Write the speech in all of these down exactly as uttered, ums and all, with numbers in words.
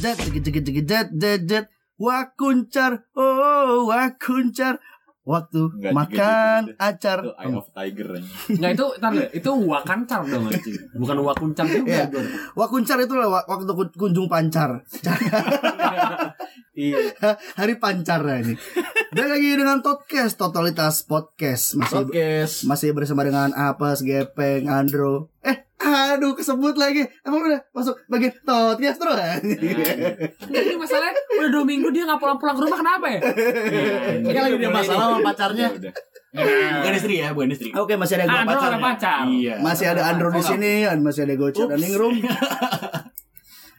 dat dat dat dat dat wakuncar, oh wakuncar, waktu nggak, makan gitu, gitu, gitu. Acar itu Eye of Tiger. Nah itu tanda, itu wakuncar dong, bukan wakuncar juga. Yeah. Wakuncar itu lah waktu kunjung pancar. Hari pancar ini. Dan lagi dengan TOTCAST, totalitas podcast. Masih podcast. Masih bersama dengan Apes, Gepeng, Andrew. Eh, aduh kesebut lagi. Emang udah masuk bagian TOTCAST terus. Nah, ini masalahnya udah dua minggu dia enggak pulang-pulang ke rumah, kenapa ya? Dia ya, lagi ada masalah sama pacarnya. Ya, bukan istri ya, bukan istri. Oke, masih ada gua pacar. pacar. Iya. Masih ada Andrew oh, di sini, masih ada Gochard dan Ningrum.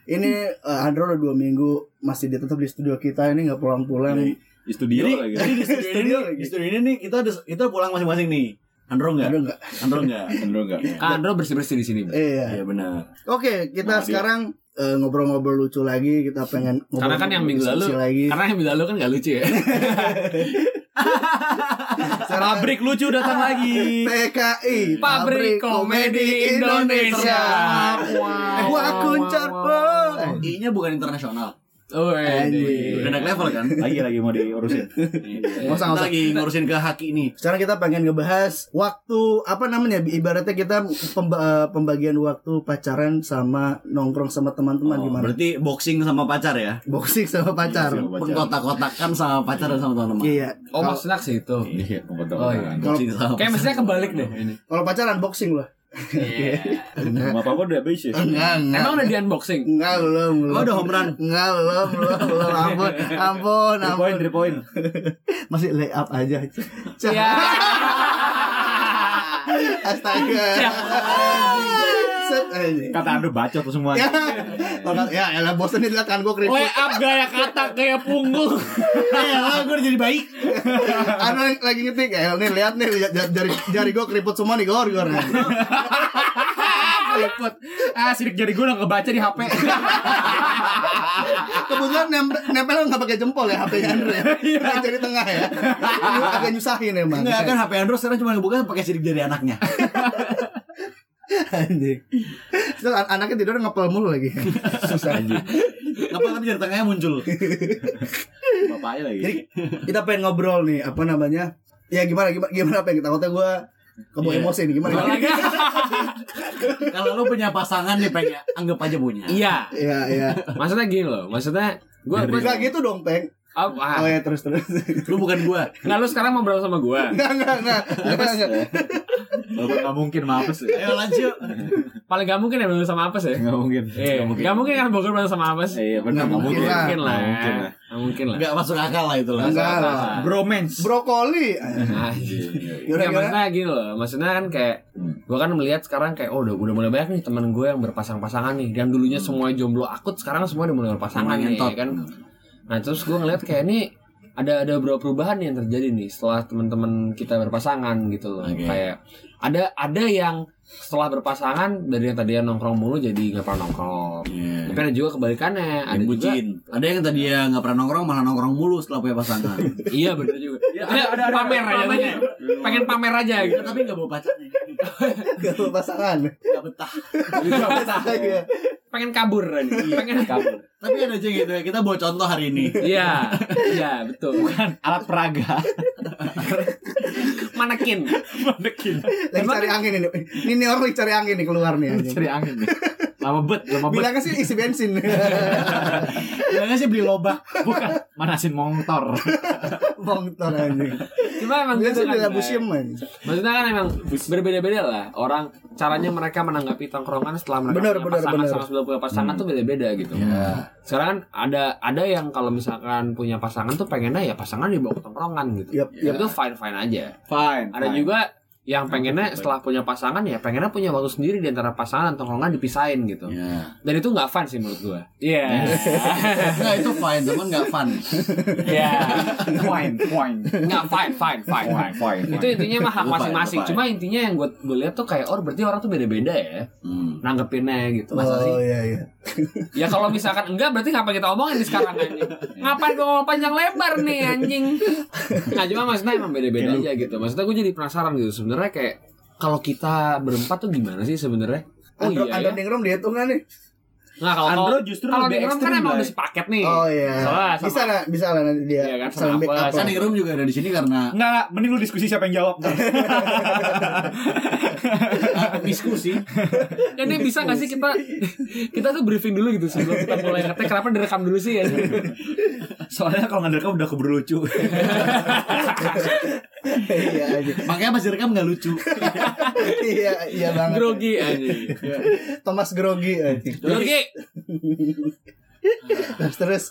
Ini uh, Andrew udah dua minggu masih tetap di studio kita ini, enggak pulang-pulang. Nah, di studio jadi, lagi. Jadi di studio, studio ini, di studio ini nih kita ada, kita pulang masing-masing nih. Andro enggak? Andro enggak. Andro enggak. Andro enggak. Andro bersih-bersih di sini. Iya, iya benar. Oke, kita nah, sekarang uh, ngobrol-ngobrol lucu lagi. Kita pengen ngobrol. Karena kan yang minggu lalu lagi. Karena yang minggu lalu kan enggak lucu ya. Pabrik lucu datang lagi. P K I, Pabrik Komedi Indonesia. Gua kuncar. I-nya bukan internasional. Oh, ini udah naik level kan? Lagi lagi mau diurusin. Mau sangat lagi ngurusin ke hak ini. Sekarang kita pengen ngebahas waktu apa namanya? Ibaratnya kita pemba- pembagian waktu pacaran sama nongkrong sama teman-teman oh, gimana? Berarti boxing sama pacar ya? Boxing sama pacar. Iya, pengkotak-kotakan sama pacar dan sama teman-teman. Iya. Oh, maksudnya sih itu. Iya, pengkotak-kotakan. Oh, iya. Kayak mestinya kebalik deh ini. Kalau pacaran boxing loh. Iya. Enggak apa-apa udah habis ya. Emang udah di unboxing? Enggak belum. Lo udah home run? Enggak belum, belum. Ampun, ampun, ampun. Three point, masih lay up aja. Ya. Astaga. Kata aduh baca tuh semuanya. Ya, elah bosan nih lihat kan gua keriput. Lay up gaya kata kayak punggung. Ya, gua jadi baik. Anak lagi ngetik ya. Nih lihat nih jari jari gua keriput semua nih, gor-gor. Keriput. Ah, sidik jari gua udah kebaca di H P. Kebetulan nempel enggak pakai jempol ya H P Andrew ya. Jari tengah ya. Ini agak nyusahin emang. Enggak kan H P Andrew sekarang cuma ngebuka pakai sidik jari anaknya. Anjing. Terus an- anaknya tidur ngepel mulu lagi. Susah anjing. Ngepel tapi jari tengahnya muncul. Bapaknya lagi. Jadi kita pengen ngobrol nih, apa namanya? Ya gimana gimana gimana apa yang kita kata gue kebawa yeah. emosi nih gimana? Kalau lu punya pasangan nih pengen anggap aja punya. Iya. Iya, iya. Maksudnya gini loh, maksudnya gue enggak gitu dong, Peng. Oh, oh ya terus terus. Lu bukan gua. Nah lu sekarang mau berapa sama gua? Enggak enggak enggak. Enggak enggak. Enggak mungkin sama Apes. Ayo lanjut. Paling enggak mungkin ya berapa sama Apes ya? Enggak mungkin. Enggak mungkin. Enggak mungkin kan Bogor berapa sama Apes? Iya benar. Enggak mungkin lah. Enggak mungkin lah. Enggak masuk akal lah itu lah. Enggak. Bromance. Brokoli. Anjir. Ya maksudnya gini loh. Maksudnya kan kayak gua kan melihat sekarang kayak oh udah udah mulai banyak nih teman gua yang berpasang-pasangan nih. Yang dulunya semua jomblo akut sekarang semua udah mulai berpasangan nih kan. Nah terus gue ngeliat kayak ini ada ada beberapa perubahan yang terjadi nih setelah teman-teman kita berpasangan gitu loh. Okay. Kayak ada ada yang setelah berpasangan dari yang tadinya nongkrong mulu jadi nggak pernah nongkrong. Yeah. Tapi ada juga kebalikannya. Ada bucin. Ada yang tadinya nggak pernah nongkrong malah nongkrong mulu setelah punya pasangan. Iya benar juga. Ya, ada, ada, ada pamer aja. Pengen pamer aja gitu tapi nggak bawa pacarnya. Nggak bawa pasangan. Nggak betah. Nggak betah. Pengen kabur kan? Pengen kabur. Tapi ada aja gitu ya, kita bawa contoh hari ini. Iya. Iya, betul. Bukan alat peraga. Manekin. Manekin. Lagi cari angin ini. Ini nih orang cari angin nih keluar nih. Cari angin nih. Lama bet, lama bet. Bilangnya sih isi bensin. Bilangnya sih beli lobak. Bukan manasin motor. Motor anjing. Cuma emang gitu kan. Maksudnya kan emang berbeda-beda lah orang caranya mereka menanggapi tongkrongan setelah mereka bener, punya bener, pasangan bener. Sama sebelum punya pasangan hmm. tuh beda-beda gitu. Yeah. Sekarang kan ada ada yang kalau misalkan punya pasangan tuh pengennya ya pasangan dibawa ke tongkrongan gitu. Yep, yeah. Itu fine-fine aja. Fine. Ada fine. Juga yang pengennya setelah punya pasangan ya pengennya punya waktu sendiri di antara pasangan dan tongkrongan dipisahin gitu. Yeah. Dan itu enggak fun sih menurut gua. Iya. Yeah. Nah, itu fine, cuman enggak fun. Iya. Yeah. Fine, fine. Enggak fine, fine, fine, fine, fine. Itu intinya mah hak masing-masing. Cuma intinya yang gua, gua lihat tuh kayak oh berarti orang tuh beda-beda ya. Hmm. Nanggepinnya gitu. Masa sih? Oh iya iya. Ya kalau misalkan enggak berarti ngapain kita omongin di sekarang anjing. Ngapain gua ngomong panjang lebar nih anjing. Nah, cuma maksudnya emang beda-beda aja gitu. Maksudnya gua jadi penasaran gitu. Sebenarnya kayak kalau kita berempat tuh gimana sih sebenarnya? Oh Andro, iya, Andro ya. Ningrum dihitung nggak nih? Nah, kalau Andrew justru lebih ekstrem. Kalau Ningrum kan emang udah sepaket nih. Oh iya. Soalnya bisa enggak bisa lah nanti dia. Iya, kan bisa Ningrum juga ada di sini karena enggak, mending lu diskusi siapa yang jawab. Diskusi. Ini bisa enggak sih kita kita tuh briefing dulu gitu sebelum kita mulai ngetek, kenapa direkam dulu sih ya? Soalnya kalau enggak direkam udah keburu lucu. Iya aja. Makanya pas direkam enggak lucu. Iya, iya banget. Grogi aja. Thomas grogi aja. Grogi. Terus terus.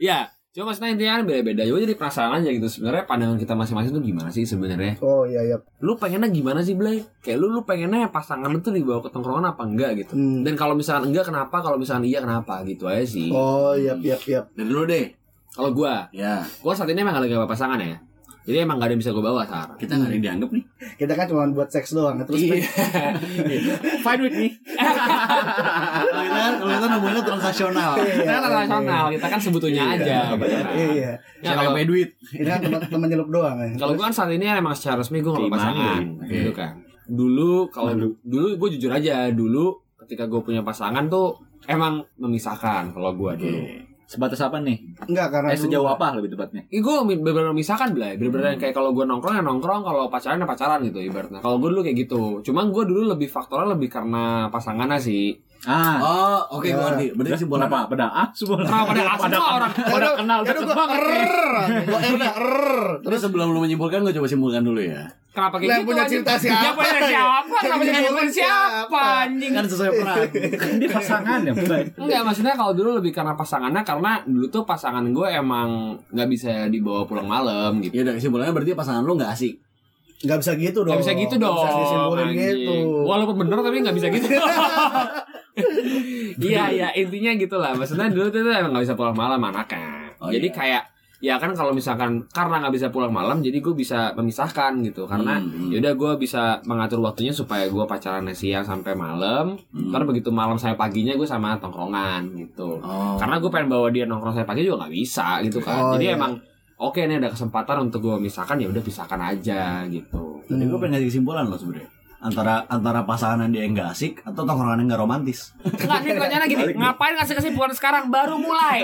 Ya, cuma maksudnya intinya beda-beda. Gue jadi penasaran aja gitu sebenarnya pandangan kita masing-masing tuh gimana sih sebenarnya? Oh iya iya. Lu pengennya gimana sih, Blay? Kayak lu lu pengennya pasangan lu tuh dibawa ke tongkrongan apa enggak gitu? Hmm. Dan kalau misalkan enggak kenapa? Kalau misalkan iya kenapa? Gitu aja sih. Oh iya iya iya. Dan lu deh. Kalau gua, ya. Gua saat ini emang enggak ada pasangan ya. Jadi emang gak ada yang bisa gue bawa, Sar. Kita gak ada yang dianggap nih. Kita kan cuma buat seks doang. Terus yeah. Fine with me. Kalau kita namanya transaksional. Kita transaksional. Kita kan sebetulnya aja. Iya. Siapa yang pay duit? Ini kan teman nyelup doang. Kalau gue kan saat ini emang secara resmi gue gak bawa pasangan. Gitu kan. Dulu, kalau dulu gue jujur aja. Dulu ketika gue punya pasangan tuh emang memisahkan kalau gue dulu. Sebatas apa nih? Enggak, karena eh, sejauh apa lebih tepatnya? Ih, gue bener-bener memisahkan, Blay. Bener-bener hmm. kayak kalau gue nongkrong ya nongkrong, kalau pacaran ya pacaran gitu ibaratnya. Kalau gue dulu kayak gitu. Cuman gue dulu lebih faktornya lebih karena pasangannya sih. Ah. Oh, oke, okay, yeah. Gue ngerti. Bener sih bola apa? Pada A, semua. Nah, pada A semua orang pada kenal terus banget. Gua erda. Terus sebelum lu menyimpulkan, gue coba simpulkan dulu ya. Kenapa kayak gitu? Yang punya cerita siapa? Yang punya siapa? Kenapa punya siapa? Anjing. Kan sesuai peran. Ini pasangan ya, Blay. Enggak, maksudnya kalau dulu lebih karena pasangannya, karena dulu tuh pasangan gue emang enggak bisa dibawa pulang malam gitu. Ya udah, kesimpulannya berarti pasangan lu enggak asik. Enggak bisa gitu dong. Enggak bisa gitu dong. Bisa disimpulin gitu. Walaupun bener tapi enggak bisa gitu. Iya iya intinya gitulah, maksudnya dulu tuh emang nggak bisa pulang malam anaknya. Oh, jadi iya. Kayak ya kan kalau misalkan karena nggak bisa pulang malam, jadi gue bisa memisahkan gitu karena hmm. yaudah gue bisa mengatur waktunya supaya gue pacarannya siang sampai malam, hmm. ntar begitu malam sampai paginya gue sama tongkrongan gitu. Oh. Karena gue pengen bawa dia nongkrong sampai pagi juga nggak bisa gitu kan. Oh, jadi iya. Emang oke okay, ini ada kesempatan untuk gue memisahkan, ya udah pisahkan aja gitu. Jadi hmm. gue pengen ngasih kesimpulan loh sebenarnya. antara antara pasangan dia yang enggak asik atau tongkrongan yang enggak romantis. Enggak sih pertanyaannya gini, ngapain ngasih kesibukan sekarang baru mulai.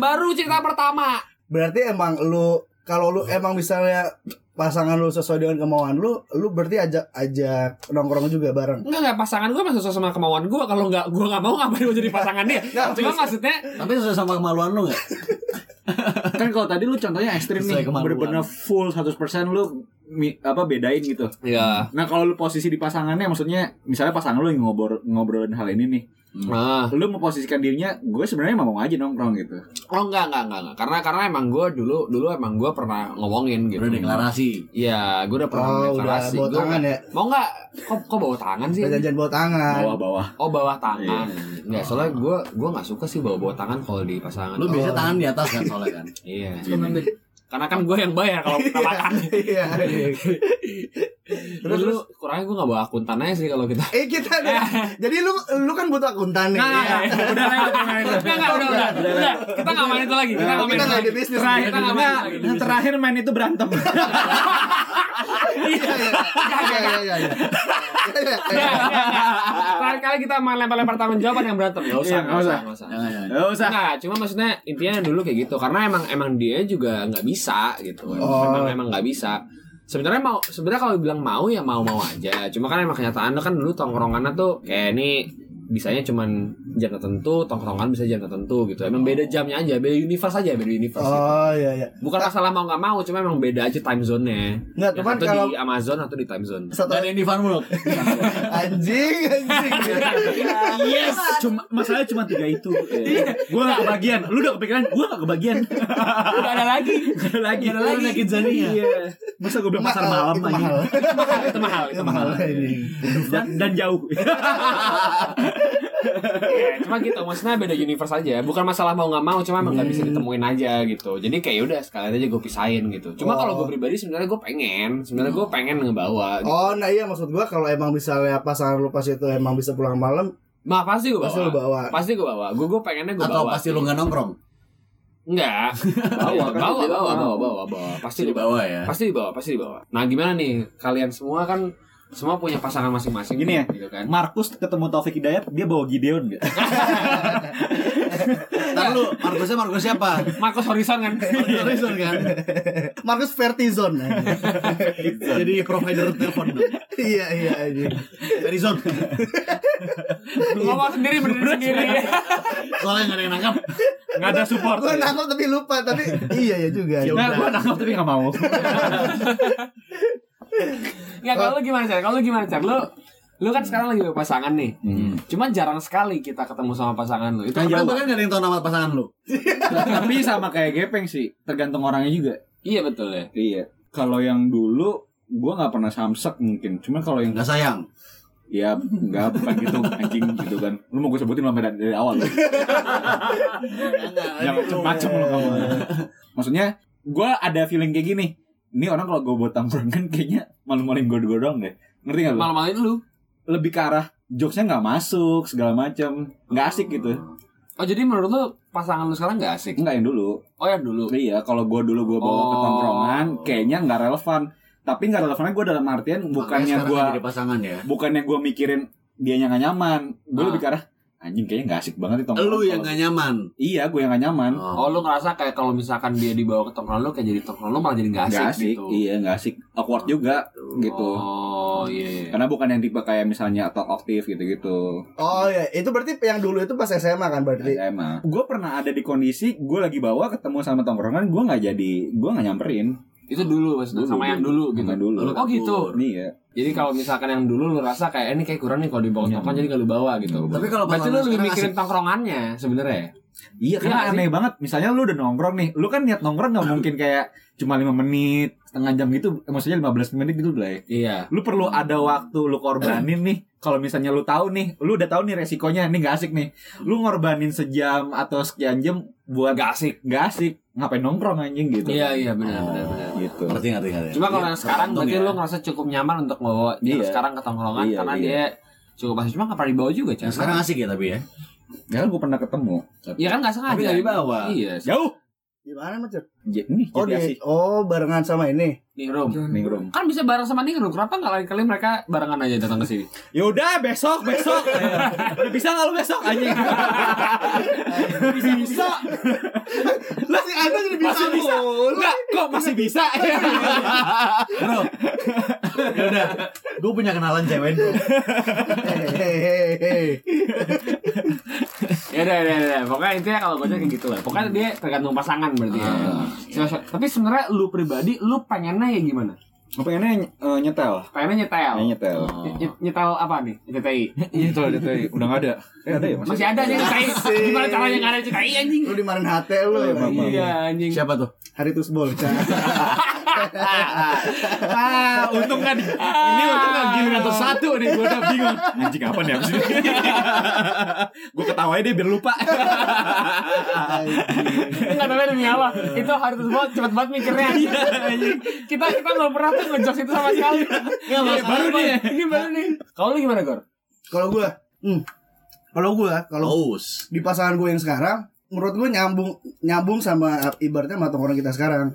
Baru cerita pertama. Berarti emang lu kalau lu emang misalnya pasangan lu sesuai dengan kemauan lu, lu berarti ajak ajak nongkrong juga bareng. Enggak enggak pasangan gua masih sesuai sama kemauan gua, kalau enggak gua enggak mau ngapain gua jadi pasangan dia. Cuma maksudnya tapi sesuai sama kemaluan lu enggak? Kan kalau tadi lu contohnya ekstrim nih, bener-bener full seratus persen lu apa bedain gitu. Iya. Nah, kalau lu posisi di pasangannya maksudnya misalnya pasangan lu yang ngobrol ngobrolin hal ini nih. Nah, lu memposisikan dirinya gue sebenarnya mau aja nongkrong gitu. Oh, enggak enggak enggak enggak. Karena karena emang gue dulu dulu emang gue pernah ngomongin gitu. Udah deklarasi. Iya, gue udah pernah oh, deklarasi. Udah bawa tangan ya. Mau enggak kok kok bawa tangan sih? Jangan bawa tangan. Bawah-bawah. Oh, bawah tangan. Iya. Enggak, soalnya gue gue enggak suka sih bawa-bawa tangan kalau di pasangan. Lu oh. biasanya tangan di atas kan soalnya kan. Iya. Karena kan gue yang bayar kalau kita makan. Iya. Terus lu kurangnya gue gak bawa akuntan aja sih kalau kita. Eh kita deh. Jadi lu lu kan butuh akuntan nih. Nah, udah udah udah udah. Kita gak main itu lagi. Kita gak main. Kita gak di bisnis. Kita gak main. Yang terakhir main itu berantem. Iya iya iya. Terakhir kali kita main lempar-lempar tanggung jawaban yang berantem. Gak usah, gak usah, gak usah. Gak usah. Nah, cuma maksudnya intinya dulu kayak gitu. Karena emang emang dia juga nggak bisa gitu. Emang emang nggak bisa. Sebenarnya mau, sebenarnya kalau bilang mau ya mau-mau aja. Cuma kan emang kenyataan lo kan dulu tongkrongannya tuh kayak ini bisanya cuman jam tertentu, tongkrongan bisa jam tertentu gitu. Emang beda jamnya aja, beda universe aja, beda universe. Oh gitu. Iya iya. Bukan masalah mau nggak mau, cuma emang beda aja time zone-nya. Nggak, cuman ya, kalau di Amazon atau di time zone. Dan ini fan mulu. Anjing, anjing. Yes. Cuma masalahnya cuma tiga itu. Yeah. Gue nggak kebagian. Lu udah kepikiran? Gue nggak kebagian. Gak ada lagi. Gak ada lagi. Gak ada lagi. Lagi Zania. Masa gue bilang pasar malam lagi. Mahal. Itu mahal. Itu mahal. Dan, dan jauh. Ya, cuma gitu maksudnya beda universe aja, bukan masalah mau nggak mau, cuma emang nggak hmm. bisa ditemuin aja gitu. Jadi kayak yaudah sekalian aja gue pisahin gitu. Cuma oh. kalau gue pribadi sebenarnya gue pengen sebenarnya gue pengen ngebawa gitu. Oh nah iya, maksud gue kalau emang misalnya pasangan lu pas itu emang bisa pulang malam mah pasti gue bawa. bawa pasti gue bawa gue gue pengennya gue bawa atau pasti lu nggak nongkrong nggak bawa bawa bawa bawa bawa pasti dibawa ya pasti dibawa pasti dibawa. Nah gimana nih kalian semua kan semua punya pasangan masing-masing. Gini ya, gitu kan? Marcus ketemu Taufik Hidayat, dia bawa Gideon gitu. Ntar lu, Marcusnya Marcus siapa? Marcus Horison kan? Marcus Horison kan? Marcus Vertizon. Jadi provider telepon dong. Iya, iya, iya. Vertizon. Ngomong sendiri, berdiri sendiri. Soalnya gak ada yang nangkap. Gak ada support. Gue nangkap tapi lupa, tapi iya ya juga. Nah, gue nangkap tapi gak mau. Nggak, kalau lu gimana Car? Kalau lu gimana Car? Lu, lu kan sekarang lagi berpasangan nih. Hmm. Cuman jarang sekali kita ketemu sama pasangan lu. Itu kan jauh. Kan gak ada yang tahu nama pasangan lu. Tapi sama kayak Gepeng sih, tergantung orangnya juga. Iya betul ya. Iya. Kalau yang dulu, gue nggak pernah samsek mungkin. Cuman kalau yang nggak sayang. Ya enggak, bukan gitu anjing gitu kan. Lu mau gue sebutin lama dari awal. Jangan macem-macem lu kamu. Maksudnya, gue ada feeling kayak gini. Ini orang kalau gue buat tampran kan kayaknya malu-maluin gue doang deh. Ngerti gak lu? Malu-maluin lu? Lebih ke arah jokesnya gak masuk, segala macam, gak asik gitu. Oh jadi menurut lu pasangan lu sekarang gak asik? Enggak, yang dulu. Oh yang dulu? Iya, kalau gue dulu gue bawa oh. ke tongkrongan kayaknya gak relevan. Tapi gak relevannya gue dalam artian bukannya gue ya? Bukannya gue mikirin dianya gak nyaman. Gue ah. lebih ke arah anjing kayaknya gak asik banget di tongkrongan. Lu yang kalo... gak nyaman? Iya, gue yang gak nyaman. Oh, oh lu ngerasa kayak kalau misalkan dia dibawa ke tongkrongan lu kayak jadi tongkrongan lu malah jadi gak asik, gak asik gitu. Iya, gak asik. Awkward juga gitu. Oh, iya, iya. Karena bukan yang tipe kayak misalnya talk aktif gitu-gitu. Oh, iya. Itu berarti yang dulu itu pas S M A kan berarti? S M A. Gue pernah ada di kondisi gue lagi bawa ketemu sama tongkrongan gue gak jadi, gue gak nyamperin. Itu dulu maksudnya sama dulu, yang dulu gitu. Dulu. Oh gitu. Iya. Jadi kalau misalkan yang dulu lu rasa kayak eh, ini kayak kurang nih kalau dibawa tongkrongan jadi kalau bawa gitu. Tapi kalau berarti lu lebih mikirin tongkrongannya sebenarnya. Iya, karena ya, aneh sih banget. Misalnya lu udah nongkrong nih, lu kan niat nongkrong enggak mungkin kayak cuma lima menit, setengah jam gitu, maksudnya lima belas menit gitu, Blay. Iya. Lu perlu ada waktu lu korbanin nih. Kalau misalnya lu tahu nih, lu udah tahu nih resikonya, nih enggak asik nih. Lu ngorbanin sejam atau sekian jam buat enggak asik, enggak asik. Ngapain nongkrong anjing gitu. Iya iya benar benar benar. Gitu. Berarti enggak dengar ya. Cuma kalau ya, sekarang berarti ya, lu ngerasa cukup nyaman untuk bawa dia iya. sekarang ke tongkrongan iya, karena iya. dia cukup asik, cuma enggak pernah dibawa juga, Cak. Sekarang asik ya tapi ya. Ya kan gue pernah ketemu. Iya kan enggak sengaja. Tapi enggak dibawa. Iya. Jauh. Di mana, Mas? Ya, nih, oh, di, oh, barengan sama ini. Ningrum. Ningrum. Kan bisa bareng sama Ningrum. Kenapa enggak lain kali mereka barengan aja datang ke sini? Ya udah, besok, besok. Udah bisa enggak lu besok anjing? Bisa bisa. Lah sih ada jadi bisa. Bisa. Enggak, kok masih bisa. Bro. Ya udah. Gue punya kenalan cewek. Hehehe. Ya udah, ya udah. Pokoknya intinya kalau gue kayak gitu lah. Pokoknya dia tergantung pasangan berarti ya. Uh, iya. Tapi sebenarnya lu pribadi, lu pengennya ya gimana? Gue pengennya uh, nyetel. Pengennya nyetel. Ya, nyetel. Oh. Ny- nyetel apa nih? D T I. Nyetel D T I. Udah enggak ada. Eh ada ya? Masih, masih ada nih D T I. Gimana caranya enggak ada D T I anjing? Lu di mana hati lu? Oh, ya, iya anjing. Siapa tuh? Hari Tusbol. Ah, untung kan ini untung kan giling atau satu nih gue udah bingung. Anjing apa nih abis ini? Gue ketawain deh biar lupa. Enggak tahu demi apa. Itu harus banget cepat banget mikirnya. Kita kita belum pernah tuh ngejokes itu sama sekali. Enggak ya, baru nih. Ini baru nih. Kalau lu gimana, Gor? Kalau gue, hmm. Kalau gue, kalau di pasangan gue yang sekarang, menurut gue nyambung nyambung sama ibaratnya sama orang kita sekarang.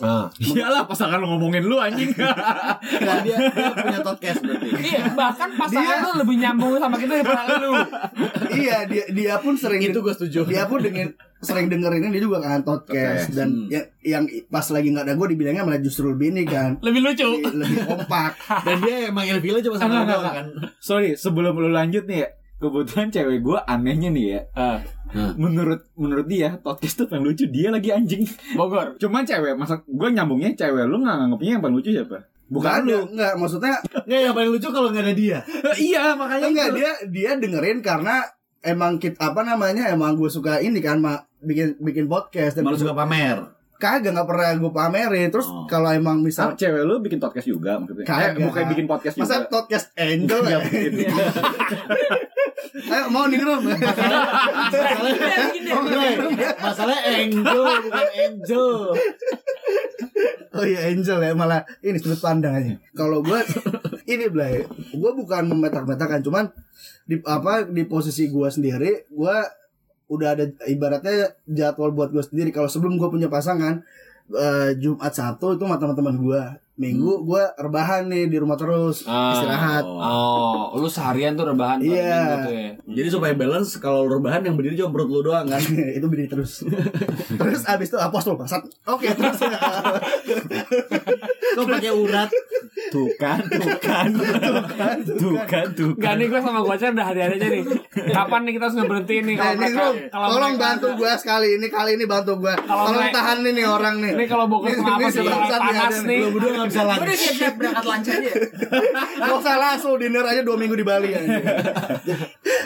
Ah. Iyalah pasangan lo ngomongin lu anjing. Nah, dia, dia punya podcast berarti. Iya, bahkan pasangan lo lebih nyambung sama kita daripada lu. Iya, dia dia pun sering itu gue setuju. Dia pun dengan sering dengerinnya dia juga kan podcast okay. Dan hmm. ya, yang pas lagi enggak ada gue dibilangnya malah justru lebih ini kan. Lebih lucu, lebih, lebih kompak. Dan dia emang ilfil cuma sama lu kan. Sorry, sebelum lu lanjut nih ya. Kebetulan cewek gue anehnya nih ya uh, huh. Menurut menurut dia podcast tuh paling lucu dia lagi anjing Bogor. Cuman cewek, masa gue nyambungnya cewek. Lu gak nganggapnya yang paling lucu siapa? Bukan lu. Enggak, maksudnya enggak yang paling lucu kalau gak ada dia. Iya makanya enggak, dia dia dengerin karena emang kita, apa namanya, emang gue suka ini kan ma, bikin bikin podcast. Malu suka pamer. Kagak, gak pernah gue pamerin. Terus oh. kalau emang misal oh, cewek lu bikin podcast juga maksudnya. Kagak eh, bukan bikin podcast juga. Masa podcast angel ya? Ayo mau Ningrum. Masalahnya angel bukan angel. Oh iya angel ya. Malah ini sudut pandangannya. Kalau gue ini Blay, gue bukan memetak-metakan. Cuman di, apa, di posisi gue sendiri, gue udah ada ibaratnya jadwal buat gue sendiri. Kalau sebelum gue punya pasangan, uh, Jumat Sabtu itu sama teman-teman gue. Minggu gue rebahan nih di rumah terus ah, istirahat. Oh, lu seharian tuh rebahan. Iya. Yeah. Tuh ya. Jadi supaya balance, kalau rebahan yang berdiri cuma perut lu doang kan. Itu berdiri terus. Terus abis itu apos lu bangsat. Oke, okay, terus. Kok pakai urat? Tuh kan, tuh kan. Tuh kan, tuh kan. Gak nih, gue sama Gochard udah hari-hari aja nih. Kapan nih kita harus ngeberhentiin nih kalau nah, mereka kalau tolong mereka bantu gue sekali ini, kali ini bantu gue. Tolong mereka, tahan nih, nih orang nih. Ini kalau bokor sama apa sih panas nih. Lu berdua enggak bisa lanjut. Udah siap-siap berangkat lancar aja. Enggak usah langsung dinner aja dua minggu di Bali aja.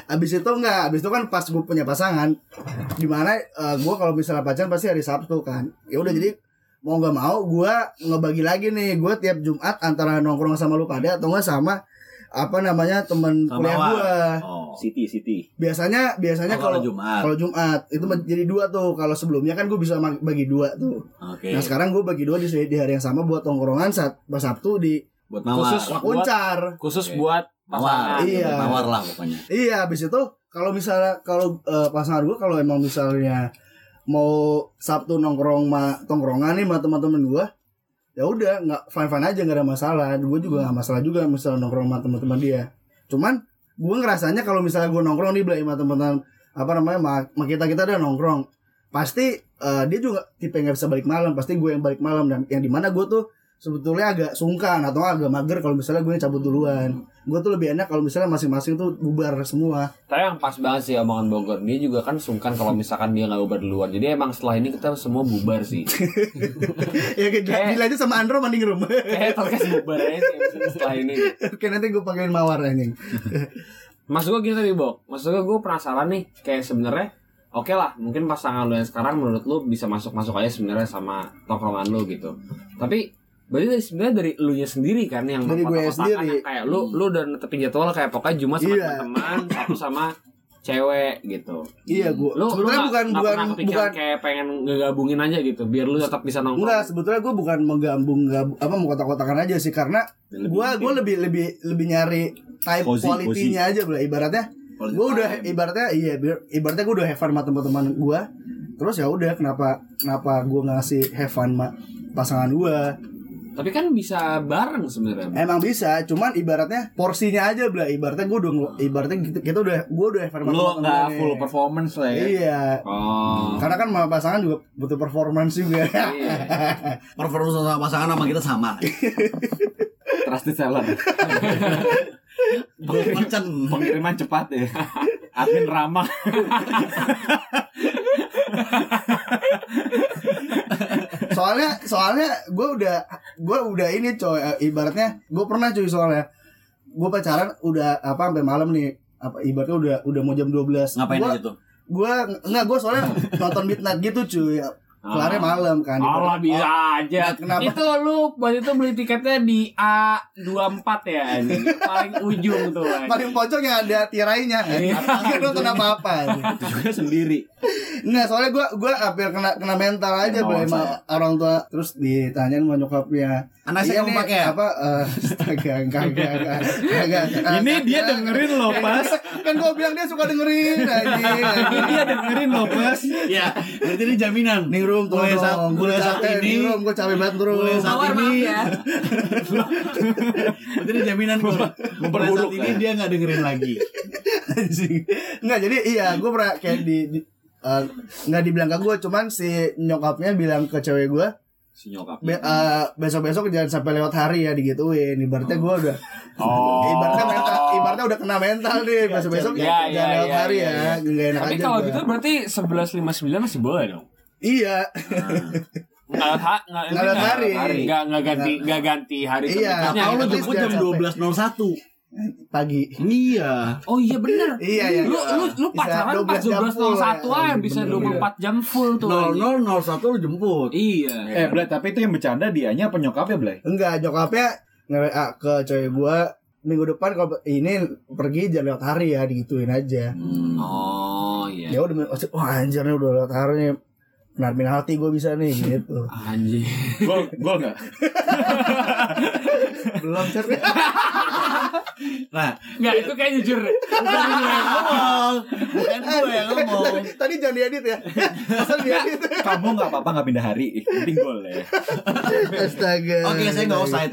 Abis itu enggak, abis itu kan pas gue punya pasangan di mana uh, gue kalau misalnya pacaran pasti hari Sabtu kan. Ya udah, jadi mau gak mau gue ngebagi lagi nih. Gue tiap Jumat antara nongkrong sama lu pada atau enggak sama apa namanya teman kuliah gue. Oh, Siti, Siti. Biasanya biasanya kalau Jumat. Kalau Jumat itu jadi dua tuh. Kalau sebelumnya kan gue bisa bagi dua tuh. Okay. Nah, sekarang gue bagi dua di di hari yang sama buat nongkrongan saat Sabtu di buat mawar. Khusus Uncar. Khusus okay. buat mawar. Iya. Mawar lah pokoknya. Iya, habis itu kalau misalnya kalau uh, pasangan gue kalau emang misalnya mau Sabtu nongkrong ma tongkrongan nih sama teman-teman gue, ya udah nggak fine-fine aja, nggak ada masalah. Gue juga nggak masalah juga misalnya nongkrong sama teman-teman dia. Cuman gue ngerasanya kalau misalnya gue nongkrong nih Blay sama teman-teman apa namanya mak kita kita ada nongkrong, pasti uh, dia juga tipe nggak bisa balik malam, pasti gue yang balik malam, dan yang dimana gue tuh sebetulnya agak sungkan atau agak mager kalau misalnya gue cabut duluan. Gue tuh lebih enak kalau misalnya masing-masing tuh bubar semua. Tapi yang pas banget sih omongan Bogor, dia juga kan sungkan kalau misalkan dia nggak bubar duluan. Jadi emang setelah ini kita semua bubar sih. Ya kayak gila aja sama Andrew mending rumah. Kayak terkes bubar aja sih setelah ini. Oke, nanti gue pakein mawar anjing. Mas gue gini tadi Bok, maksud gue gue penasaran nih, kayak sebenarnya oke okay lah, mungkin pasangan lo yang sekarang menurut lo bisa masuk-masuk aja sebenarnya sama tongkrongan lo gitu. Tapi berarti sebenarnya dari elunya sendiri kan yang kotak-kotakan kayak lu lu dan tepi jadwal kayak pokoknya Jumat sama yeah. teman satu sama cewek gitu. Iya, gua lu, sebetulnya lu bukan gua bukan kayak pengen ngegabungin aja gitu biar lu tetap bisa nongkrong. Enggak, sebetulnya gua bukan menggabung apa mau kotak-kotakan aja sih, karena lebih gua lebih, gua lebih lebih lebih nyari type cozy, quality-nya cozy aja bro, ibaratnya. Quality gua udah time. ibaratnya iya ibaratnya gua udah have fun sama teman-teman gua. Terus ya udah kenapa kenapa gua ngasih have fun sama pasangan gua? Tapi kan bisa bareng sebenarnya. Emang bisa, cuman ibaratnya porsinya aja Blay. Ibaratnya gue udah, ibaratnya kita udah, gue udah lo nggak full performance lah ya. Iya. Oh. Karena kan sama pasangan juga butuh performance juga. Iya. Performance sama pasangan sama kita sama. Trusty seller. Pengiriman, pengiriman cepat ya. Admin ramah. soalnya soalnya gue udah gue udah ini coy, ibaratnya gue pernah cuy, soalnya gue pacaran udah apa sampai malam nih, apa ibaratnya udah udah mau jam dua belas ngapain gua, aja tuh gue nggak gue soalnya nonton midnight gitu cuy, kelarnya malam kan. Allah bisa aja. Kenapa? Itu lu waktu itu beli tiketnya di A dua puluh empat ya, ini paling ujung tuh. Aja. Paling pojok yang ada tirainya. Enggak lu kenapa apa. Itu juga sendiri. Enggak, soalnya gua gua hampir kena kena mental aja Blay sama orang tua, terus ditanyain sama nyokapnya. Anak saya mau pakai apa? Astaga, enggak enggak enggak. Ini dia dengerin loh, Pas. Kan gua bilang dia suka dengerin anjing. Ini dia dengerin loh, Pas. Ya, berarti ini jaminan. Mulai saat, mulai saat ini gue capek banget bro. Mulai saat ini ya. Jadi jaminan gue mulai saat ini dia gak dengerin lagi. Enggak, jadi iya gue pernah kayak di, di uh, gak dibilang ke gue, cuman si nyokapnya bilang ke cewek gue, si nyokap Be- uh, besok-besok jangan sampai lewat hari ya, digituin. Ibaratnya gue udah oh. ibaratnya mental, ibaratnya udah kena mental deh. Besok-besok ya, jangan ya, lewat ya, hari ya, ya. ya. Gak enak. Tapi aja kalau gitu berarti sebelas lima puluh sembilan masih boleh dong. Iya. Enggak nah. enggak hari. Enggak enggak ganti enggak ganti hari iya, tertentunya. Kalau lu jemput jam dua belas nol satu pagi. Iya. Oh iya benar. Iya, iya. Lu lu, lu pacaran pas dua belas nol satu aja bisa dua puluh empat jam full tuh. nol nol nol satu lu jemput. Iya. Eh Blay, tapi itu yang bercanda dianya apa nyokapnya Blay? Enggak, nyokapnya nge-W A ke cewek gua minggu depan kalau ini pergi jangan lewat hari ya, digituin aja. Hmm. Oh iya. Ya udah wah anjir nih udah lewat hari nih. Narmin hati gue bisa nih gitu. Anjir. Gue gue nggak. Belum cerita. Nah, enggak itu kayak jujur. Bukan gue yang ngomong. Bukan gue yang ngomong. Tadi, tadi jangan diedit ya. Asal diedit. Kamu enggak apa-apa enggak pindah hari. Penting gol ya. Astaga. Oke, okay, saya enggak offside.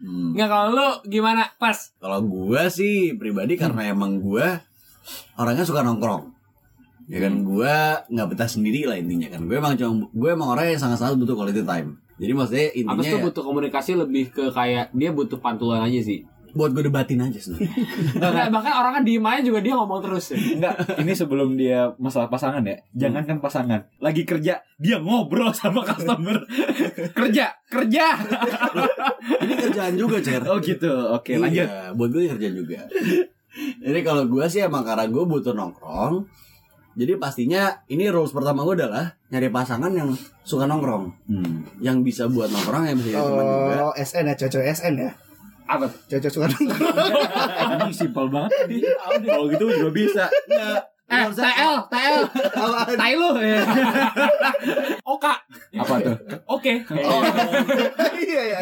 Enggak, kalau lu gimana? Pas. Kalau gue sih pribadi karena hmm. emang gue orangnya suka nongkrong. Ya kan, gue nggak betah sendiri lah intinya kan. Gue emang cuma gue emang orang yang sangat-sangat butuh quality time. Jadi maksudnya intinya ya, butuh komunikasi lebih ke kayak dia butuh pantulan aja sih. Buat gue debatin aja sebenarnya. Nah, bahkan orang kan diem aja juga dia ngomong terus. Ya? Enggak, ini sebelum dia masalah pasangan ya. Jangankan pasangan, lagi kerja dia ngobrol sama customer. kerja, kerja. Ini kerjaan juga, Cer. Oh gitu. Oke, okay, lanjut. Iya, buat gue kerjaan juga. Jadi kalau gue sih emang karena gue butuh nongkrong. Jadi pastinya ini rules pertama gue adalah nyari pasangan yang suka nongkrong, hmm. yang bisa buat nongkrong, yang bisa jadi teman juga. Oh, S N ya, cocok S N ya. Apa? Cocok suka nongkrong. Ini simpel banget. Kalau gitu juga bisa. Nah, eh, T L, T L, tai lu. Oka. Apa tuh? Oke. Iya iya.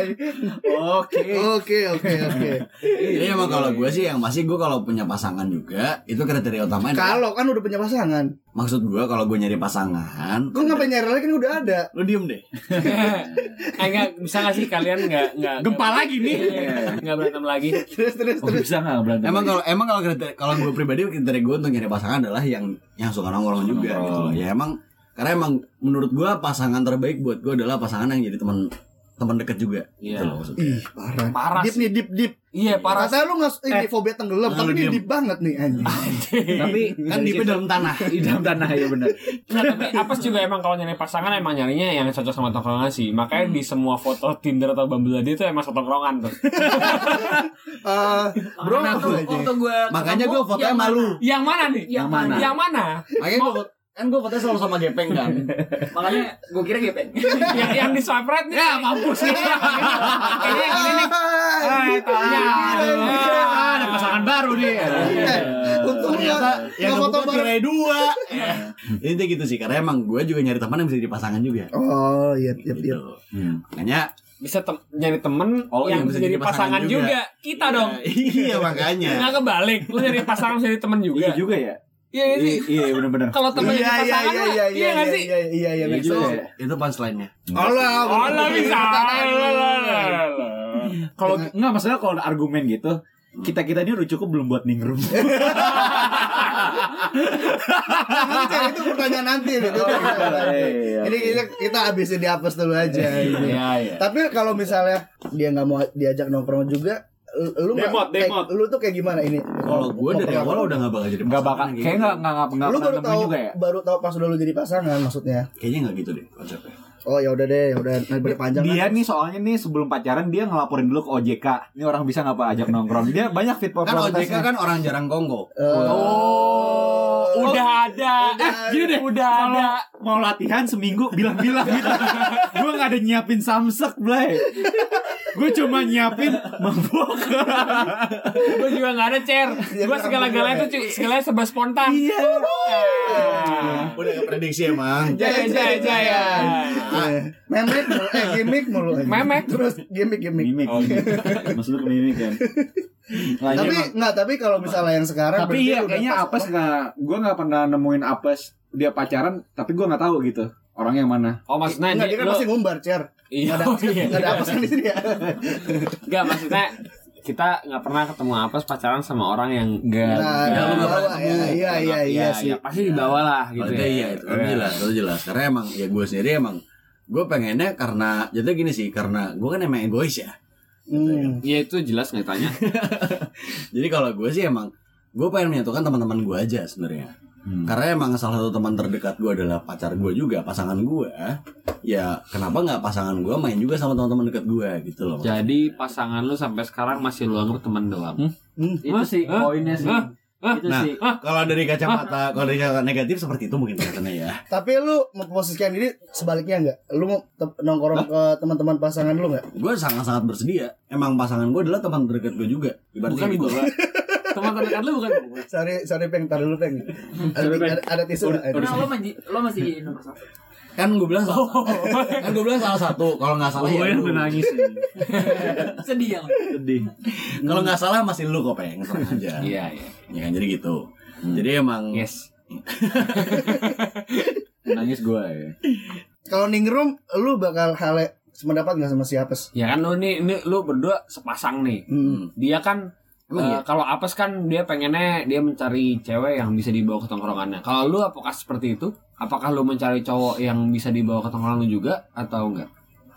Oke. Oke oke oke. Iya, emang kalau gue sih yang masih gue kalau punya pasangan juga itu kriteria utamanya. Kalau kan udah punya pasangan. Maksud gue kalau gue nyari pasangan. Gue ngapain nyari lagi kan udah ada. Lu diem deh. Enggak bisa nggak sih kalian nggak nggak. Gempa lagi nih. Nggak berantem lagi. Terus terus terus. Bisa nggak berantem? Emang kalau emang kalau kriteria kalau gue pribadi kriteria gue untuk nyari pasangan adalah yang yang suka nongkrong juga gitu loh. Ya emang. Karena emang menurut gue pasangan terbaik buat gue adalah pasangan yang jadi teman teman dekat juga. Iya. Gitu ih parah. Parah. Deep nih deep deep. Iya parah. Katanya lu nggak ini eh, fobia tenggelam tapi ini deep banget nih anjing. Tapi kan deep dalam tanah. Di dalam tanah ya benar. Nah tapi Apes juga emang kalau nyari pasangan emang nyarinya yang cocok sama tongkrongan sih. Makanya hmm. di semua foto Tinder atau Bumble dia tuh emang setongkrongan tuh. Uh, bro, nah, tuh, waktu gue makanya gue fotonya malu. Yang mana nih? Yang mana? Yang mana? Makanya gue kan gue fotonya selalu sama Gepeng kan. Makanya gue kira Gepeng. Yang yang di swipe right nih. Ya mampus nih. Kayaknya yang ini nih. Ah, ada pasangan baru nih. Untungnya yang foto bareng dua. Intinya gitu sih. Karena emang gue juga nyari teman yang bisa jadi pasangan juga. Oh iya iya iya. Makanya bisa tem- nyari temen oh, yang, yang bisa jadi pasangan, pasangan juga. juga. Kita dong. Iya makanya. Nggak kebalik. Lu nyari pasangan bisa jadi temen juga. Iya juga ya. Iya iya iya benar-benar. Kalau temennya pasangan iya iya iya iya iya iya iya iya iya itu punchline-nya. Allah Allah bisa. Kalau enggak masalah kalau argumen gitu, kita-kita ini udah cukup belum buat Ningrum. Nah, itu pertanyaan nanti nih. Oh, iya, ini kita kita habisin di Apes dulu aja ini. Iya, iya. Tapi kalau misalnya dia enggak mau diajak nongkrong juga lu demot, gak, demot. Kayak, lu tuh kayak gimana ini? Kalau gue dari awal udah nggak bakal jadi pasangan. Nggak bakal. Kayak nggak nggak nggak. Lu baru tahu ya? Baru tahu pas udah lu jadi pasangan maksudnya? Kayaknya nggak gitu deh konsepnya. Oh ya udah deh, udah berpanjang. Dia kan? Nih soalnya nih sebelum pacaran dia ngelaporin dulu ke O J K. Ini orang bisa nggak pak ajak nongkrong? Dia banyak fit for protes. Kan O J K kan orang jarang kongko. Uh. Oh. Udah ada. Udah, eh, gini deh. Udah ada. Mau latihan seminggu bilang-bilang gitu. Gue enggak ada nyiapin samsek, Blay. Gue cuma nyiapin mabok. Gue juga enggak ada chair. Gue segala-galanya tuh segala serba spontan. Iya. Udah enggak prediksi emang. Jaya jaya jaya. Memek eh gimmick mulu. Memek terus gimmick gimmick. Oh gitu. Maksud lu gimmick kan. Nah, tapi nggak tapi kalau misalnya yang sekarang tapi iya kayaknya Apes nggak gue nggak pernah nemuin Apes dia pacaran tapi gue nggak tahu gitu orang yang mana oh maksudnya nggak dia kan pasti ngumbar Cer iya, nggak ada nggak iya, iya. ada Apes kan di sini ya nggak maksudnya kita nggak pernah ketemu Apes pacaran sama orang yang nggak nggak lu nggak pernah ketemu iya iya iya sih pasti dibawa lah gitu ya iya itu jelas itu jelas karena emang ya gue sendiri emang gue pengennya karena jadi gini sih karena gue kan emang egois ya. Hmm. Ya itu jelas nggak tanya. Jadi kalau gue sih emang gue pengen menyatukan teman-teman gue aja sebenarnya. Hmm. Karena emang salah satu teman terdekat gue adalah pacar gue juga, pasangan gue. Ya kenapa nggak pasangan gue main juga sama teman-teman dekat gue gitu loh. Jadi pasangan lu sampai sekarang masih lu anggap teman doang. Hmm? Hmm. Itu Mas, sih huh? Poinnya sih. Huh? Huh? Itu nah, sih. Huh? Kalau dari kacamata, kalau dari kacamata negatif seperti itu mungkin kelihatannya ya. Tapi lu memposisikan diri sebaliknya nggak? Lu mau te- nongkrong huh? ke teman-teman pasangan lu nggak? Gue sangat-sangat bersedia. Emang pasangan gue adalah teman terdekat gue juga. Ibaratnya gitu lah. Teman terdekat lu bukan? Sorry, sorry peng, tar dulu peng. Ada, ada, ada tisu. Udah, udah, udah, lo, lo masih nomor satu. Kan gue bilang salah oh. Kan gue bilang salah satu. Kalau nggak salah oh, ya. Gue menangis sih. Sedih ya. Sedih. Kalau nggak salah masih lu kok pengen aja. Iya iya. Ya kan jadi gitu. Hmm. Jadi emang. Yes. Nangis gue ya. Kalau Ningrum, lu bakal hale sependapat nggak sama si Apes? Ya kan lu nih, ini lu berdua sepasang nih. Hmm. Dia kan. Uh, iya? Kalau Apes kan dia pengennya dia mencari cewek yang bisa dibawa ke tongkrongannya. Kalau lu apakah seperti itu? Apakah lu mencari cowok yang bisa dibawa ke tongkrongan lu juga atau enggak?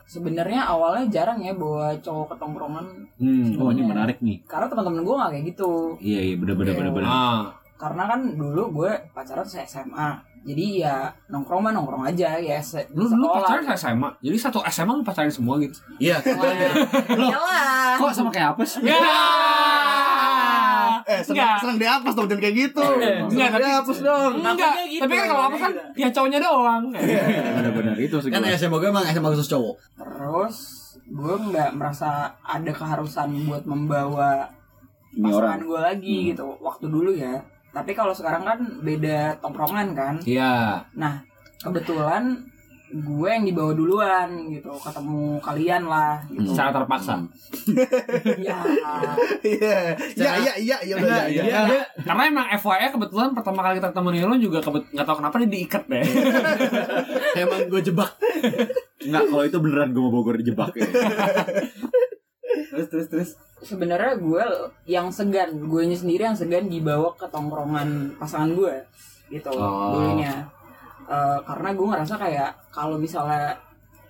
Sebenarnya awalnya jarang ya bawa cowok ke tongkrongan. Hmm, oh ini menarik nih. Karena teman-teman gue nggak kayak gitu. Iya iya bener-bener okay. bener-bener. Ah. Karena kan dulu gue pacaran se S M A. Jadi ya nongkrong mah nongkrong aja ya se- Lu sekolah. Lu pacaran se S M A. Jadi satu S M A lu pacarin semua gitu. Iya. Iyalah. Kok sama kayak Apes? Iya. Eh, senang dia Apes dong, jangan kayak gitu. Enggak, tapi Apes dong. Enggak, gitu, tapi kan kalau Apes kan ya cowoknya doang. Benar-benar itu sih. Kan S M A gue emang S M A khusus cowok. Terus gue enggak merasa ada keharusan buat membawa pasangan gue lagi hmm. gitu waktu dulu ya. Tapi kalau sekarang kan beda tongkrongan kan. Iya. Nah, kebetulan gue yang dibawa duluan gitu, ketemu kalian lah gitu. Secara terpaksa. Iya. Iya. Iya iya iya iya. Karena emang F Y I kebetulan pertama kali kita ketemu Nilo juga kebet- gak tahu kenapa dia diikat deh. Emang gue jebak. Enggak, kalau itu beneran gue mau Bogor dijebak ya. Terus terus terus. Sebenarnya gue yang segan, gue sendiri yang segan dibawa ke tongkrongan pasangan gue gitu oh. dulunya. Uh, karena gue ngerasa kayak kalau misalnya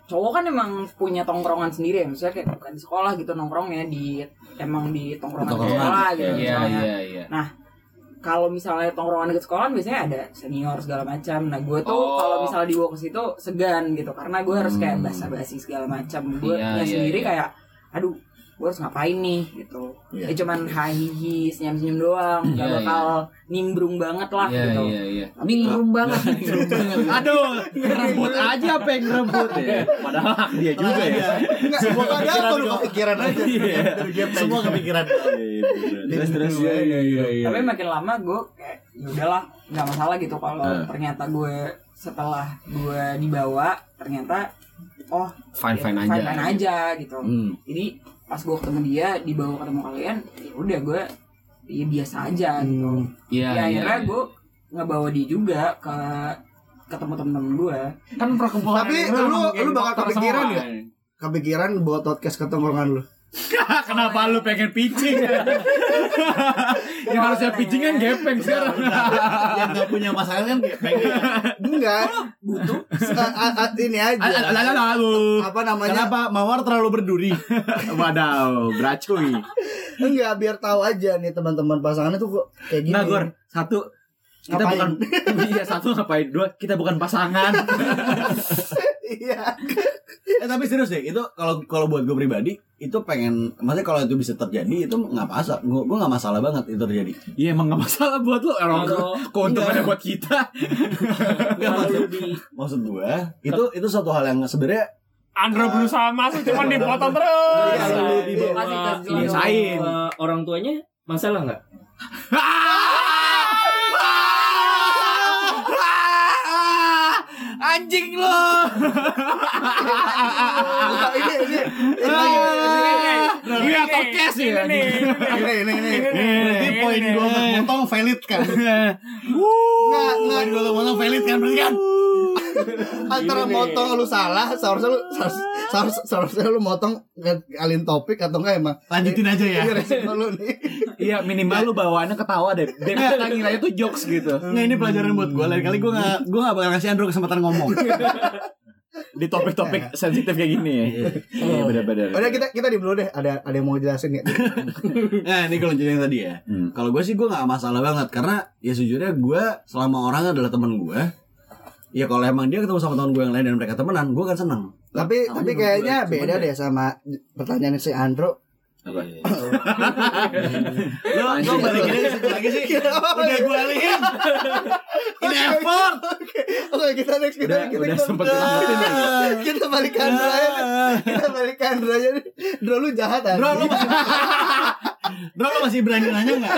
cowok kan emang punya tongkrongan sendiri ya, misalnya kayak bukan di sekolah gitu nongkrongnya, di emang di tongkrongan sekolah gitu yeah, misalnya. Yeah, yeah. Nah kalau misalnya tongkrongan deket sekolah biasanya ada senior segala macam. Nah gue tuh oh. kalau misalnya dibawa ke situ segan gitu karena gue harus kayak basa-basi segala macam. Gue yeah, yeah, sendiri yeah. kayak, aduh gue harus ngapain nih gitu. Yeah. Ya cuman hahihi senyum-senyum doang, enggak yeah, bakal yeah. nimbrung banget lah yeah, gitu. Yeah, yeah. Nimbrung ah. banget, nimbrung banget. Aduh, ngerebut aja apa yang ngerebut ya. Padahal hak dia juga ya. Enggak semua ada perlu kepikiran aja. Semua kepikiran. Terus tapi makin lama gue kayak ya udahlah, enggak masalah gitu kalau uh. ternyata gue setelah gue dibawa ternyata oh fine fine aja. Fine aja gitu. Jadi pas gue ketemu dia dibawa ketemu kalian, ya udah gue ya biasa aja gitu. Yeah, ya akhirnya yeah. gue ngebawa dia juga ke ketemu temen-temen gue. Kan perkumpulan. Tapi lu lu bakal kepikiran nggak? Ya? Kepikiran bawa podcast ke tongkrongan lu. Kenapa lu pengen pitching? Yang harusnya pitching kan Gepeng sekarang. Yang gak punya masalah kan Gepeng. Enggak. Butuh. Ini aja. Apa namanya? Kenapa Mawar terlalu berduri? Waduh, beracun. Enggak, biar tahu aja nih teman-teman pasangannya tuh kayak gini. Nah, Gor, satu kita ngapain? bukan iya satu ngapain dua kita bukan pasangan. Iya. Eh tapi serius deh, itu kalau kalau buat gue pribadi itu pengen, maksudnya kalau itu bisa terjadi itu nggak masalah, gue gue nggak masalah banget itu terjadi. Iya emang nggak masalah buat lo, orang keuntungannya buat kita. Nggak maksud, maksud gue itu itu suatu hal yang sebenarnya Andrew uh, berusaha masuk cuman dipotong terus. Ini sain orang tuanya masalah nggak? Anjing lo. Ini ini ini ya podcast ya. Ini ini ini. Ini poin gue motong valid kan. Enggak, enggak gue motong valid kan berarti kan. Antara motong lu salah, seharusnya lu seharusnya lu motong alin topik atau enggak emang. Lanjutin aja ya. Iya minimal lu bawaannya ketawa deh. Deh kita ngiranya tuh jokes gitu. Nah ini pelajaran buat gue. Lain kali gue enggak gue enggak bakal ngasih Andrew kesempatan ngomong. Di topik-topik sensitif kayak gini ya. Iya benar-benar. Padahal kita kita di blow deh, ada ada yang mau jelasin enggak? Nah, ini kalau jadi yang tadi ya. Hmm. Kalau gue sih gue enggak masalah banget karena ya sejujurnya gue selama orang adalah teman gue. Ya kalau emang dia ketemu sama teman gue yang lain dan mereka temenan, gue kan seneng. Tapi nah, tapi kayaknya beda deh sama pertanyaan si Andro. Apa? Lo lo balikin lagi sih. Udah gue alihin. Ini effort. Oke kita next kita kita udah sempat dilanjutin. Kita balik Andro aja. Kita balik Andro aja. Dro lu jahat aja. Dro lu masih berani nanya nggak?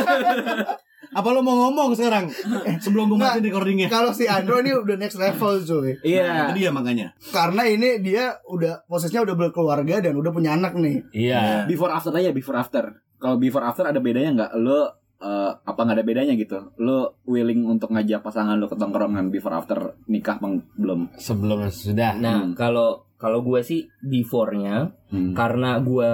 Apa lo mau ngomong sekarang? Eh, sebelum gue matiin recordingnya. Kalau si Andro ini udah next level cuy. Iya. Nah, dia makanya. Karena ini dia udah prosesnya udah berkeluarga dan udah punya anak nih. Iya. Before after aja, before after. Kalau before after ada bedanya nggak? Lo Uh, apa nggak ada bedanya gitu? Lo willing untuk ngajak pasangan lo ke tongkrongan before after nikah bang, belum? Sebelum sudah. Nah kalau hmm. kalau gue sih beforenya hmm. karena gue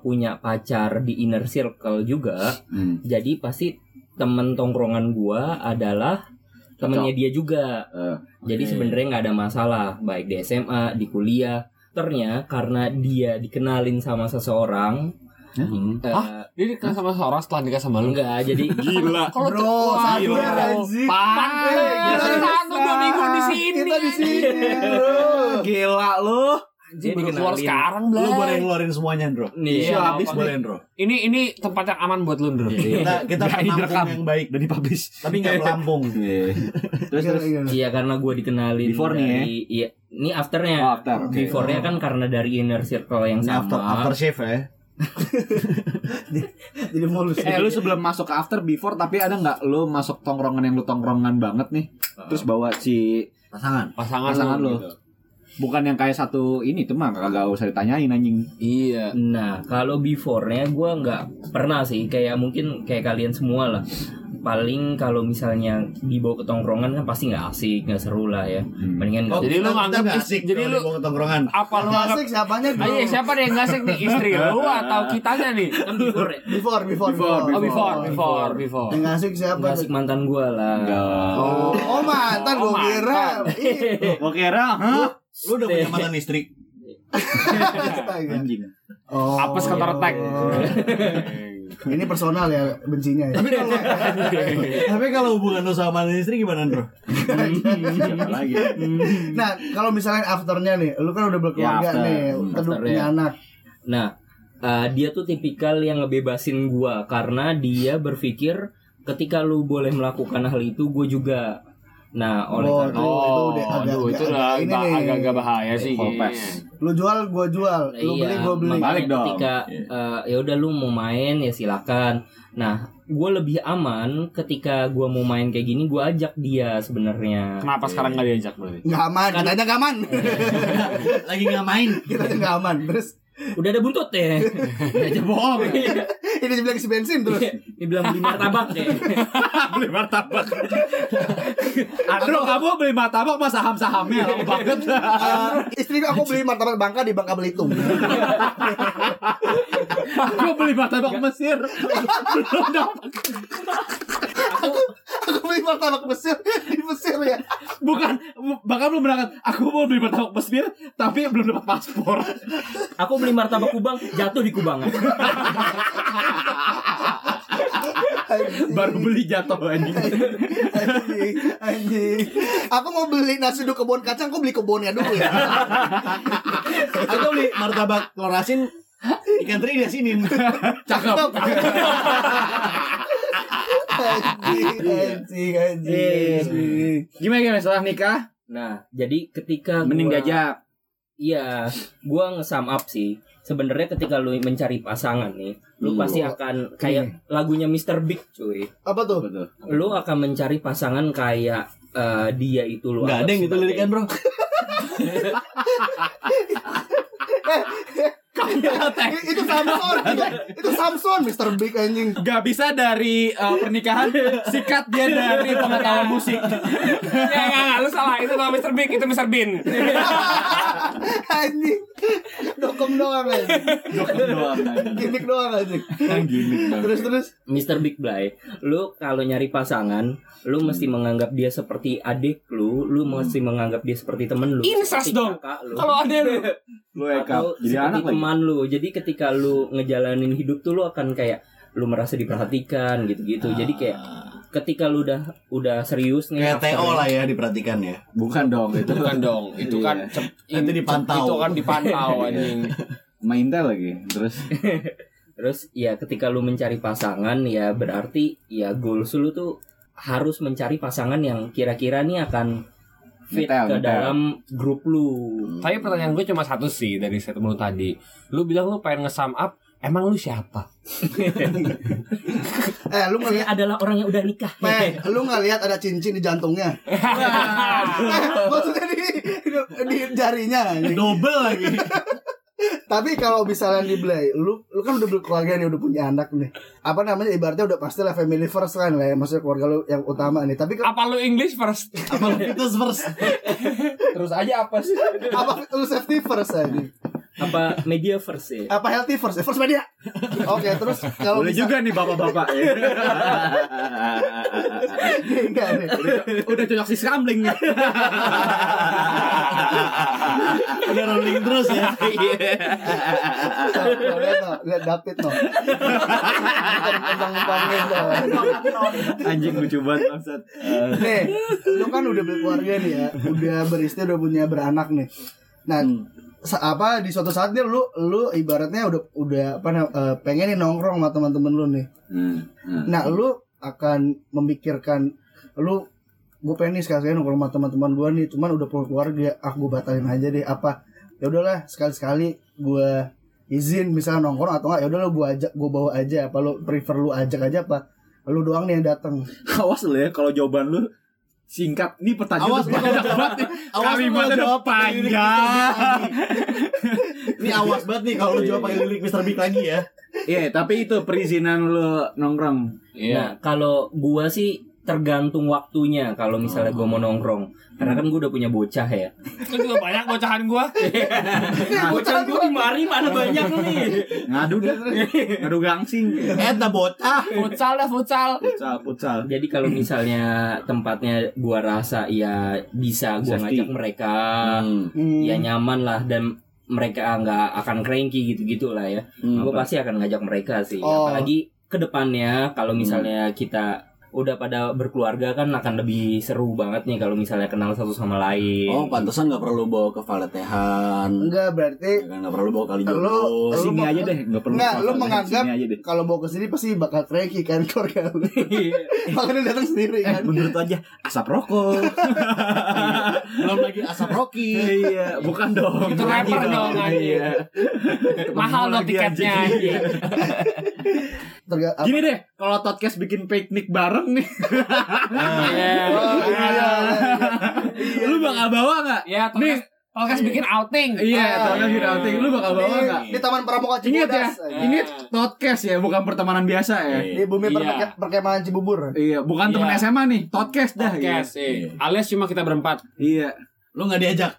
punya pacar di inner circle juga, hmm. jadi pasti temen tongkrongan gue adalah temennya dia juga. Uh, okay. Jadi sebenarnya nggak ada masalah baik di S M A, di kuliah. Ternyata karena dia dikenalin sama seseorang. Hmm. Uh, ah, dia nikah sama seorang setelah nikah sama lu? Enggak, jadi gila. Kalau bro, anjir. Pantes aku dua minggu di sini. Kita di sini, bro. Gila lu. Jadi keluar sekarang, Bro. Lu boleh ngeluarin semuanya, Bro. Nih, iya, habis boleh, Bro. Ini ini tempat yang aman buat lu, Bro. Kita kita menampung yang baik dari publish. Tapi enggak melampung. Terus terus iya karena gua dikenalin dari iya, ini afternya. Beforenya kan karena dari inner circle yang sama. After shave ya. Jadi mulus. Eh lu sebelum masuk ke after before tapi ada nggak lu masuk tongkrongan yang lu tongkrongan banget nih, uh, terus bawa si pasangan pasangan, pasangan lu, gitu. Bukan yang kayak satu ini tuh mah kagak usah ditanyain anjing. Iya. Nah kalau beforenya gue nggak pernah sih kayak mungkin kayak kalian semua lah. Paling kalau misalnya dibawa ke tongkrongan kan pasti nggak asik, nggak seru lah ya. Hmm. Mendingan nggak. Oh, jadi lu nganggap asik. Jadi lu bawa ke tongkrongan. Apa lu nganggap asik siapanya? Ayo siapa deh nggak asik nih, istri lu atau kitanya nih? Kan before, before, before, before, before, before, before, before. Nggak asik siapa? Nggak asik mantan gue lah. Oh, oh mantan gue kira. Gue kira, huh? Lu udah punya mantan istri? Anjing. Oh. Apes kantor tag. Ini personal ya bencinya ya. Tapi kalau tapi kalau hubungan lo sama mantan istri gimana, Bro? Lagi. Nah, kalau misalnya afternya nih, lu kan udah berkeluarga ya, nih, udah punya anak. Nah, uh, dia tuh tipikal yang ngebebasin gua karena dia berpikir ketika lu boleh melakukan hal itu, gua juga. Nah, oleh oh, karena oh, itu udah agak aduh, itu agak, agak, bah- agak, agak bahaya sih. Lu jual gua jual, lu iya, beli gua beli. Balik dong. Ketika uh, ya udah lu mau main ya silakan. Nah, gua lebih aman ketika gua mau main kayak gini gua ajak dia sebenarnya. Kenapa e. sekarang enggak diajak berarti? Enggak aman, kan aja enggak aman. Lagi enggak main, kita aja enggak aman. Terus udah ada buntut ya. Aja bohong. Ini dibilang isi bensin terus. Ini bilang beli martabak ya. Beli martabak. Andro kamu beli martabak mas saham-sahamnya lama banget. Uh, istri aku beli martabak Bangka di Bangka Belitung. Aku beli martabak Mesir. Belum dapat. Aku aku beli martabak Mesir di Mesir ya. Bukan bahkan belum berangkat. Aku mau beli martabak Mesir tapi belum dapat paspor. Aku beli martabak Kubang, jatuh di Kubangan. Baru beli jatuh anjing. Anjing, anjing. Aku mau beli nasi uduk kebun kacang, kok beli kebunnya dulu ya. Aku beli martabak telur asin ikan teri di sini. Cakep. Anjing, anjing, anjing. Gimana gimana setelah nikah? Nah, jadi ketika mending diajak. Iya, gue nge-sum up sih. Sebenarnya ketika lu mencari pasangan nih, lu hmm. pasti akan kayak lagunya mister Big, cuy. Apa tuh? Betul. Lu akan mencari pasangan kayak uh, dia itu lu. Gak ada yang gitu lirikan, Bro. Itu Samson, itu Samson, mister Big anjing. Gak bisa dari uh, pernikahan, sikat dia dari pengetahuan musik. Ya nggak nggak, lu salah. Itu bukan mister Big, itu mister Bin. Anjing, dokong doang anjing, dokong doang anjing, gimmick doang anjing. Terus terus, mister Big Blay, lu kalau nyari pasangan, lu mesti menganggap dia seperti adik lu, lu mesti menganggap dia seperti temen lu. Incest dong. Kalau ada lu, lu ekap. Jadi teman lu. Jadi ketika lu ngejalanin hidup tuh lu akan kayak lu merasa diperhatikan gitu-gitu. Jadi kayak ketika lu udah udah serius nih kayak T O lah ya diperhatikan ya. Bukan dong, itu bukan dong. Itu kan cep, itu dipantau. Itu kan dipantau anjing. Maintel lagi. Terus terus ya ketika lu mencari pasangan ya berarti ya goals lu tuh harus mencari pasangan yang kira-kira nih akan fit ngetel, ke ngetel. Dalam grup lu. Tapi pertanyaan gue cuma satu sih dari statement lu tadi. Lu bilang lu pengen nge-sum up Emang lu siapa? eh lu ngelihat adalah orang yang udah nikah. Eh lu ngelihat ada cincin di jantungnya. eh, maksudnya di, di jarinya. Double lagi. Tapi kalau misalnya di Blay, lu lu kan udah berkeluarga nih, udah punya anak nih. Apa namanya, ibaratnya udah pasti lah family first kan lah ya, maksudnya keluarga lu yang utama nih. Tapi apa lu English first? Apa lu Vitus first? Terus aja apa sih? Apa lu safety first aja? Apa media first ya? Apa healthy first? First media. Oke, okay, terus kalau boleh bisa... juga nih bapak-bapak ya. Enggak nih. Udah, udah cocok si scrambling nih. Udah rolling terus ya. Lihat David no. Anjing lucu banget maksud. Nih, lu kan udah berkeluarga nih ya. Udah beristri, udah punya beranak nih. Nah, hmm. apa di suatu saat nih lu lu ibaratnya udah udah apa uh, pengen nih nongkrong sama teman-teman lu nih. Hmm, hmm. Nah, lu akan memikirkan lu gue pengen nih sekali-sekali nongkrong sama teman-teman gue nih, cuman udah punya keluarga, aku ah, batalin aja deh apa. Ya udahlah, sekali-sekali gue izin misalnya nongkrong atau enggak ya udahlah gue ajak, gue bawa aja apa lu prefer lu ajak aja apa lu doang nih yang datang. Awas lu ya kalau jawaban lu singkat, ini pertanyaan awas, banyak banget nih. Kalimatnya udah panjang. Ini awas banget nih kalau lu jawab pakai lirik mister Big lagi ya. Iya, yeah, tapi itu perizinan lu nongkrong. Yeah. Nah, kalau gua sih tergantung waktunya kalau misalnya gua mau nongkrong. Karena kan gua udah punya bocah ya. Kan juga banyak bocahan gua. Nah, bocahan gua di mari mana banyak nih. Ngadu deh. Ngadu gangsing. Eta bocah. Futsal lah futsal. Futsal, futsal. Jadi kalau misalnya tempatnya gua rasa ya bisa gua safety. Ngajak mereka. Hmm. Hmm. Ya nyaman lah dan mereka enggak akan cranky gitu-gitulah ya. Hmm, gua apa? Pasti akan ngajak mereka sih. Oh. Apalagi ke depannya kalau misalnya hmm. kita udah pada berkeluarga kan akan lebih seru banget nih kalau misalnya kenal satu sama lain. Oh, pantesan nggak perlu bawa ke valetehan. Enggak berarti. Nggak perlu bawa kali jodoh. Lo kesini aja deh, nggak perlu. Nggak, lo menganggap kalau bawa kesini pasti bakal cranky kan keluarga lo. Makanya datang sendiri kan. Eh, menurut aja asap rokok. Belum lagi asap roki. Iya, bukan dong. Itu rapper dong. Iya. Mahal lo tiketnya. Gini deh, kalau podcast bikin piknik bareng nih. Ah, yeah. Oh, iya, iya, iya. Lu bakal bawa enggak? Ya, nih, podcast bikin outing. Iya, podcast bikin outing. Lu bakal bawa enggak? Di Taman Pramuka Cibodas. Ya, ini podcast ya, bukan pertemanan biasa ya. Di bumi iya. perkemahan Cibubur. Iya, bukan iya. teman S M A nih, podcast dah. Podcast. Iya. Alias cuma kita berempat. Iya. Lu nggak diajak,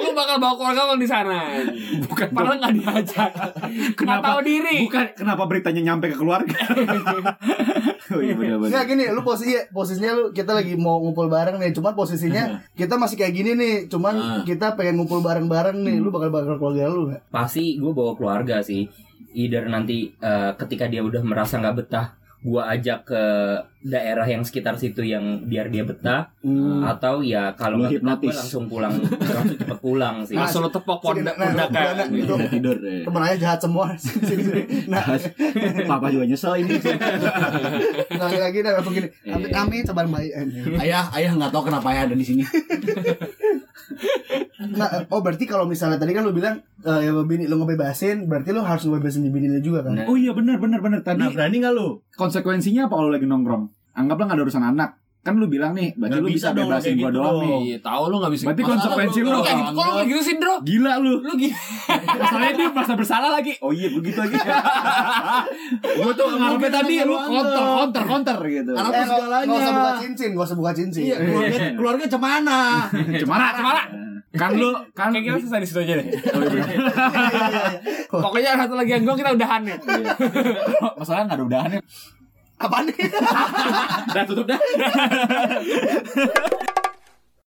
lu bakal bawa keluarga lo di sana, bukan? Padahal nggak diajak, nggak tahu diri. Bukan, kenapa beritanya nyampe ke keluarga? Oh, iya benar-benar. Nggak gini, lu posisi posisinya lu kita lagi mau ngumpul bareng nih, cuman posisinya kita masih kayak gini nih, cuman uh. kita pengen ngumpul bareng-bareng nih, lu bakal bawa keluarga lu nggak? Pasti, gue bawa keluarga sih. Either nanti uh, ketika dia udah merasa nggak betah. Gua ajak ke daerah yang sekitar situ yang biar dia betah hmm. atau ya kalau nggak betah gua langsung pulang langsung cepet pulang sih. Nah, langsung tepok pondak pondak kayak gitu tidur. Temen aja jahat semua. Nah, papa juga nyesel ini. Lagi lagi dah apa gini. Kami teman baik. Ayah ayah nggak tahu kenapa ayah ada di sini. Nah, oh berarti kalau misalnya tadi kan lu bilang uh, ya bini lu ngebebasin, berarti lu harus ngebebasin bini lu juga kan? Nah. Oh iya benar benar benar tadi. Nah, berani enggak lu? Konsekuensinya apa kalau lagi nongkrong? Anggaplah enggak ada urusan anak. Kan lu bilang nih, berarti lu bisa, bisa bebasin gua gitu doang nih. Iya, tahu lu enggak bisa. Berarti konsekuensi lu. Kayak gitu kalau kayak gitu sih, Bro. Gila lu. Lu gila. Masalahnya dia merasa bersalah lagi. Oh iya, begitu lagi. Gua tuh ngarepnya tadi lu counter counter counter gitu. Karena eh, segalanya. Enggak usah buka cincin, enggak usah buka cincin. Iya, keluarga keluarga cemana. Cemana, cemana. Kan lu kan kayak kita selesai di situ aja deh. Pokoknya satu lagi yang gua kita udahan ya. Masalahnya enggak ada udahannya. Apaan nih? Udah tutup dah.